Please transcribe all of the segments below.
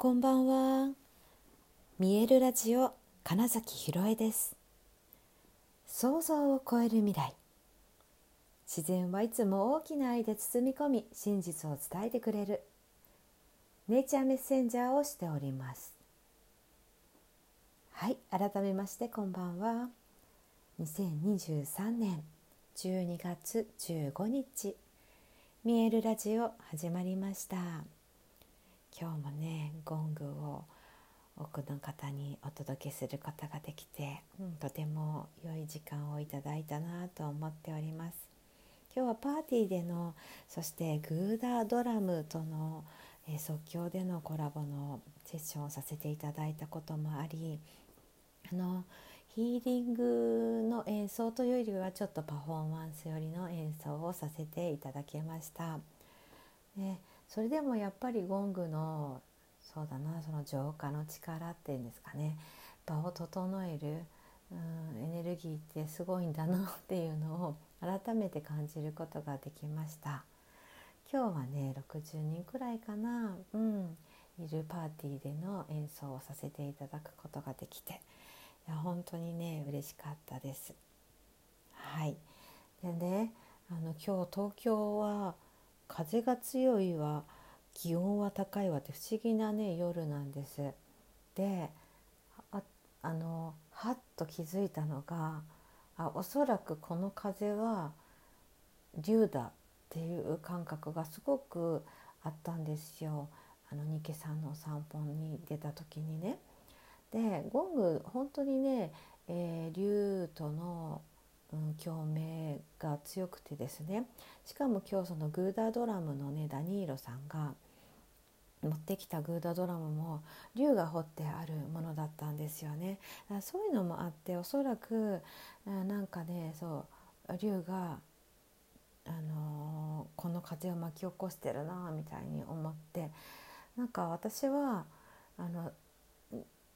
こんばんは。見えるラジオ金崎ひろえです。想像を超える未来。自然はいつも大きな愛で包み込み、真実を伝えてくれるネイチャーメッセンジャーをしております。はい、改めましてこんばんは。2023年12月15日見えるラジオ始まりました。今日もね、ゴングを多くの方にお届けすることができて、とても良い時間をいただいたなと思っております。今日はパーティーでの、そしてグーダードラムとの即興でのコラボのセッションをさせていただいたこともあり、ヒーリングの演奏というよりはちょっとパフォーマンスよりの演奏をさせていただきました。でそれでもやっぱりゴングの浄化の力っていうんですかね、場を整える、エネルギーってすごいんだなっていうのを改めて感じることができました。今日はね、60人くらいかな、いるパーティーでの演奏をさせていただくことができて、いや本当にね嬉しかったです。はい。でね、今日東京は風が強いわ、気温は高いわって不思議なね夜なんです。で、はっと気づいたのが、おそらくこの風は龍だっていう感覚がすごくあったんですよ。ニケさんのお散歩に出た時にね。でゴング本当にね、龍との共鳴が強くてですね、しかも今日そのグーダードラムのねダニーロさんが持ってきたグーダードラムも龍が彫ってあるものだったんですよね。そういうのもあって、おそらくなんかね、そう龍が、この風を巻き起こしてるなみたいに思って、なんか私は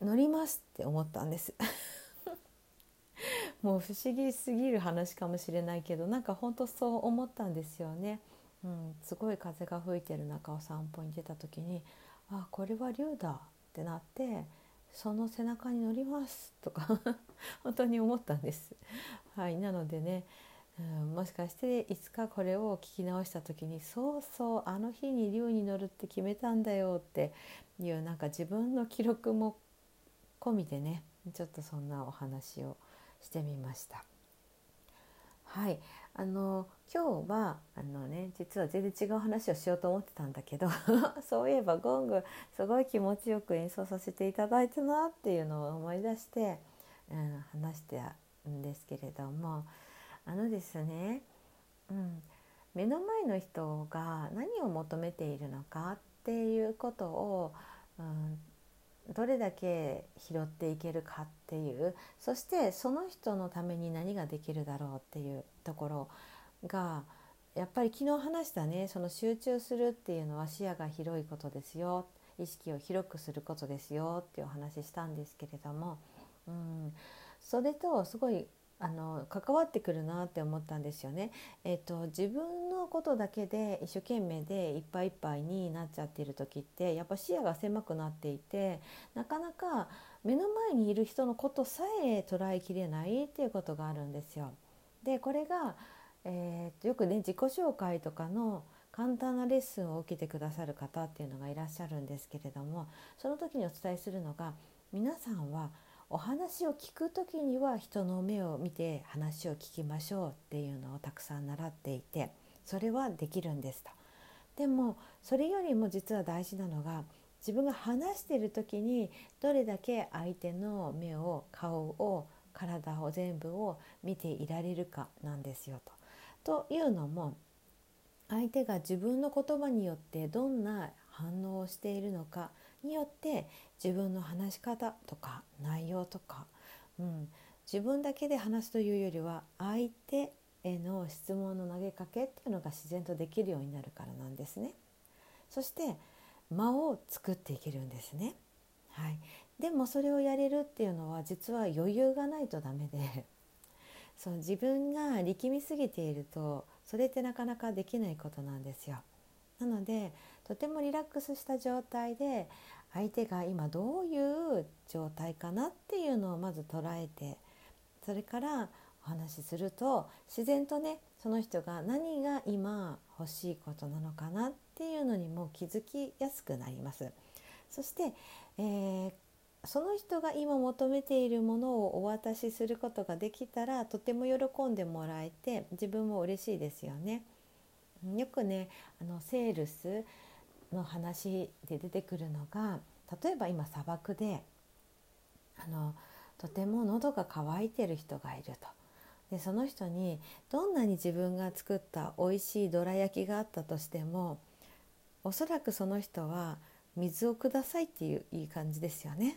乗りますって思ったんですもう不思議すぎる話かもしれないけど、なんか本当そう思ったんですよね。すごい風が吹いてる中お散歩に出た時に、あ、これは龍だってなって、その背中に乗りますとか本当に思ったんです。はい。なのでね、もしかしていつかこれを聞き直した時に、そうそう、あの日に龍に乗るって決めたんだよっていう、なんか自分の記録も込みでね、ちょっとそんなお話をしてみました。はい。今日は実は全然違う話をしようと思ってたんだけどそういえばゴングすごい気持ちよく演奏させていただいたなっていうのを思い出して、話してたんですけれども、ですね、目の前の人が何を求めているのかっていうことを、どれだけ拾っていけるかっていう、そしてその人のために何ができるだろうっていうところが、やっぱり昨日話したね、その集中するっていうのは視野が広いことですよ、意識を広くすることですよっていうお話したんですけれども、それとすごい関わってくるなって思ったんですよね。自分のことだけで一生懸命でいっぱいいっぱいになっちゃっている時って、やっぱ視野が狭くなっていて、なかなか目の前にいる人のことさえ捉えきれないっていうことがあるんですよ。でこれが、よくね自己紹介とかの簡単なレッスンを受けてくださる方っていうのがいらっしゃるんですけれども、その時にお伝えするのが、皆さんはお話を聞くときには人の目を見て話を聞きましょうっていうのをたくさん習っていて、それはできるんですと。でもそれよりも実は大事なのが、自分が話しているときにどれだけ相手の目を、顔を、体を、全部を見ていられるかなんですよと。というのも、相手が自分の言葉によってどんな反応をしているのかによって、自分の話し方とか内容とか、自分だけで話すというよりは、相手への質問の投げかけっていうのが自然とできるようになるからなんですね。そして間を作っていけるんですね。はい。でもそれをやれるっていうのは、実は余裕がないとダメでそう、自分が力みすぎていると、それってなかなかできないことなんですよ。なのでとてもリラックスした状態で相手が今どういう状態かなっていうのをまず捉えて、それからお話しすると自然とね、その人が何が今欲しいことなのかなっていうのにも気づきやすくなります。そして、その人が今求めているものをお渡しすることができたら、とても喜んでもらえて自分も嬉しいですよね。よくね、セールスの話で出てくるのが、例えば今砂漠でとても喉が渇いてる人がいると。でその人にどんなに自分が作った美味しいどら焼きがあったとしても、おそらくその人は水をくださいっていういい感じですよね。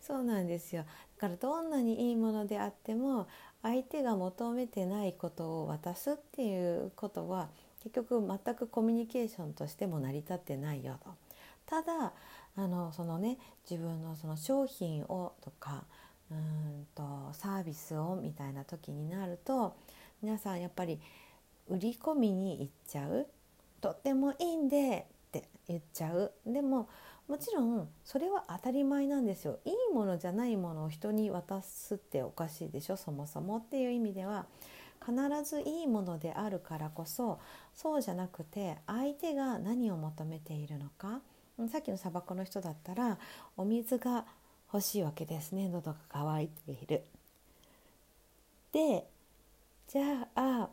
そうなんですよ。だからどんなにいいものであっても相手が求めてないことを渡すっていうことは、結局全くコミュニケーションとしても成り立ってないよと。ただ自分のその商品をとかサービスをみたいな時になると、皆さんやっぱり売り込みに行っちゃう。とってもいいんでって言っちゃう。でももちろんそれは当たり前なんですよ。いいものじゃないものを人に渡すっておかしいでしょ、そもそもっていう意味では。必ずいいものであるからこそ、そうじゃなくて相手が何を求めているのか。さっきの砂漠の人だったら、お水が欲しいわけですね。喉が渇いている。で、じゃあ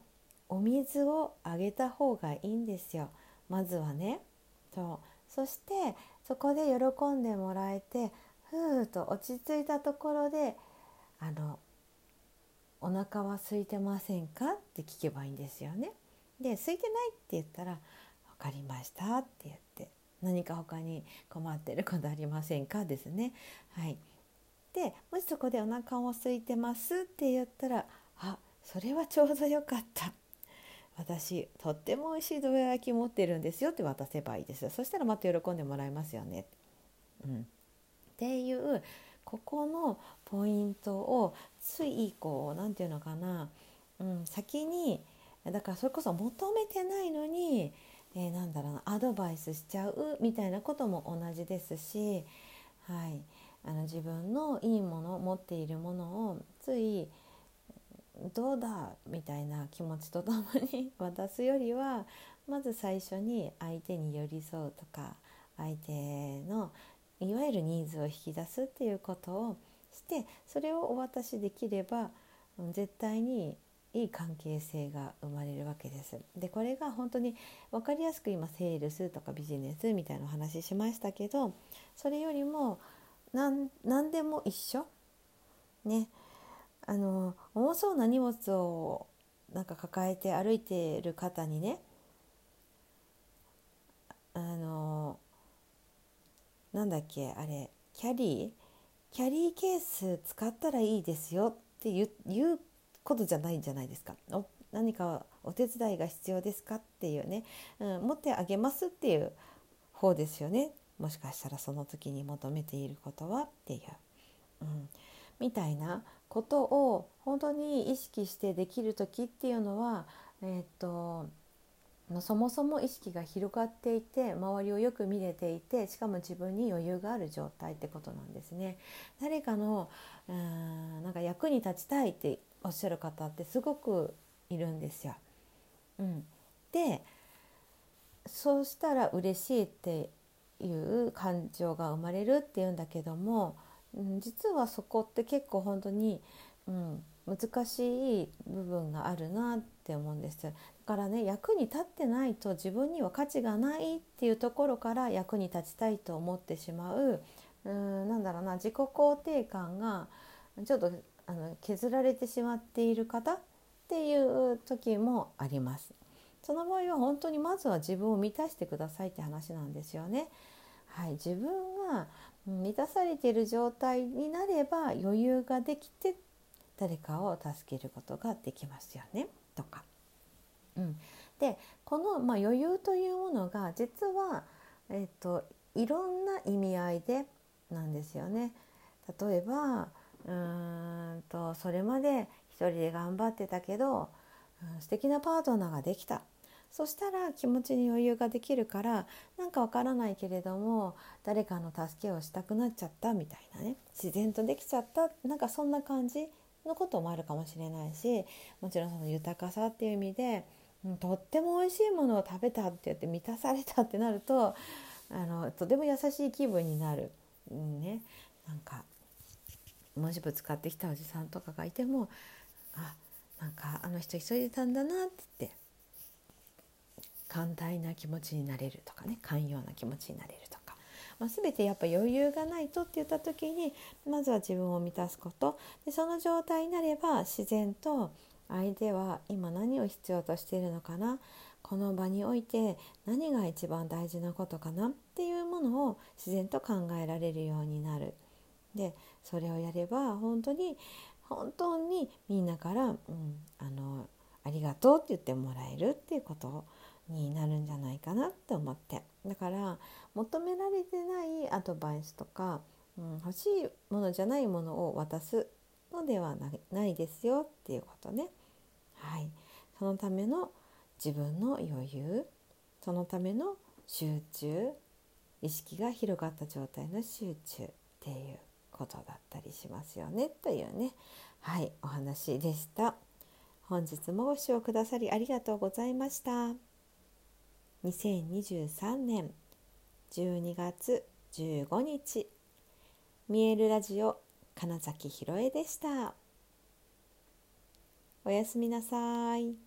お水をあげた方がいいんですよ、まずはね。そしてそこで喜んでもらえて、ふーと落ち着いたところで、お腹は空いてませんかって聞けばいいんですよね。で、空いてないって言ったら、わかりましたって言って、何か他に困ってることありませんかですね。はい。で、もしそこでお腹を空いてますって言ったら、あ、それはちょうどよかった。私とっても美味しいどら焼き持ってるんですよって渡せばいいです。そしたらまた喜んでもらえますよね。っていうここのポイントをつい先に、だからそれこそ求めてないのに。アドバイスしちゃうみたいなことも同じですし、はい、自分のいいもの、持っているものをついどうだみたいな気持ちとともに渡すよりは、まず最初に相手に寄り添うとか、相手のいわゆるニーズを引き出すっていうことをして、それをお渡しできれば絶対にいい関係性が生まれるわけです。で、これが本当に分かりやすく今セールスとかビジネスみたいなお話ししましたけど、それよりも何でも一緒ね。重そうな荷物をなんか抱えて歩いている方にね、キャリーケース使ったらいいですよって言うことじゃないんじゃないですか。何かお手伝いが必要ですかっていうね、持ってあげますっていう方ですよね。もしかしたらその時に求めていることはっていう、みたいなことを本当に意識してできる時っていうのは、そもそも意識が広がっていて、周りをよく見れていて、しかも自分に余裕がある状態ってことなんですね。誰かの役に立ちたいっておっしゃる方ってすごくいるんですよ。で、そうしたら嬉しいっていう感情が生まれるっていうんだけども、実はそこって結構本当に、難しい部分があるなって思うんです。だからね、役に立ってないと自分には価値がないっていうところから役に立ちたいと思ってしまう、自己肯定感がちょっと削られてしまっている方っていう時もあります。その場合は本当にまずは自分を満たしてくださいって話なんですよね。はい、自分が満たされている状態になれば余裕ができて誰かを助けることができますよねとか、で、この、余裕というものが実は、いろんな意味合いでなんですよね。例えばそれまで一人で頑張ってたけど、素敵なパートナーができた。そしたら気持ちに余裕ができるから、なんかわからないけれども誰かの助けをしたくなっちゃったみたいなね、自然とできちゃった、なんかそんな感じのこともあるかもしれないし、もちろんその豊かさっていう意味でとっても美味しいものを食べたって言って満たされたってなると、とても優しい気分になる、ね、なんかもしぶつかってきたおじさんとかがいても、あ、なんかあの人急いでたんだなって言って寛大な気持ちになれるとかね、寛容な気持ちになれるとか、全てやっぱ余裕がないとって言った時に、まずは自分を満たすことで、その状態になれば自然と相手は今何を必要としているのかな、この場において何が一番大事なことかなっていうものを自然と考えられるようになる。でそれをやれば本当にみんなから、ありがとうって言ってもらえるっていうことになるんじゃないかなって思って、だから求められてないアドバイスとか、欲しいものじゃないものを渡すのではないですよっていうことね。はい、そのための自分の余裕、そのための集中、意識が広がった状態の集中っていうことだったりしますよねというね、はい、お話でした。本日もご視聴くださりありがとうございました。2023年12月15日、見えるラジオ金崎ひろえでした。おやすみなさい。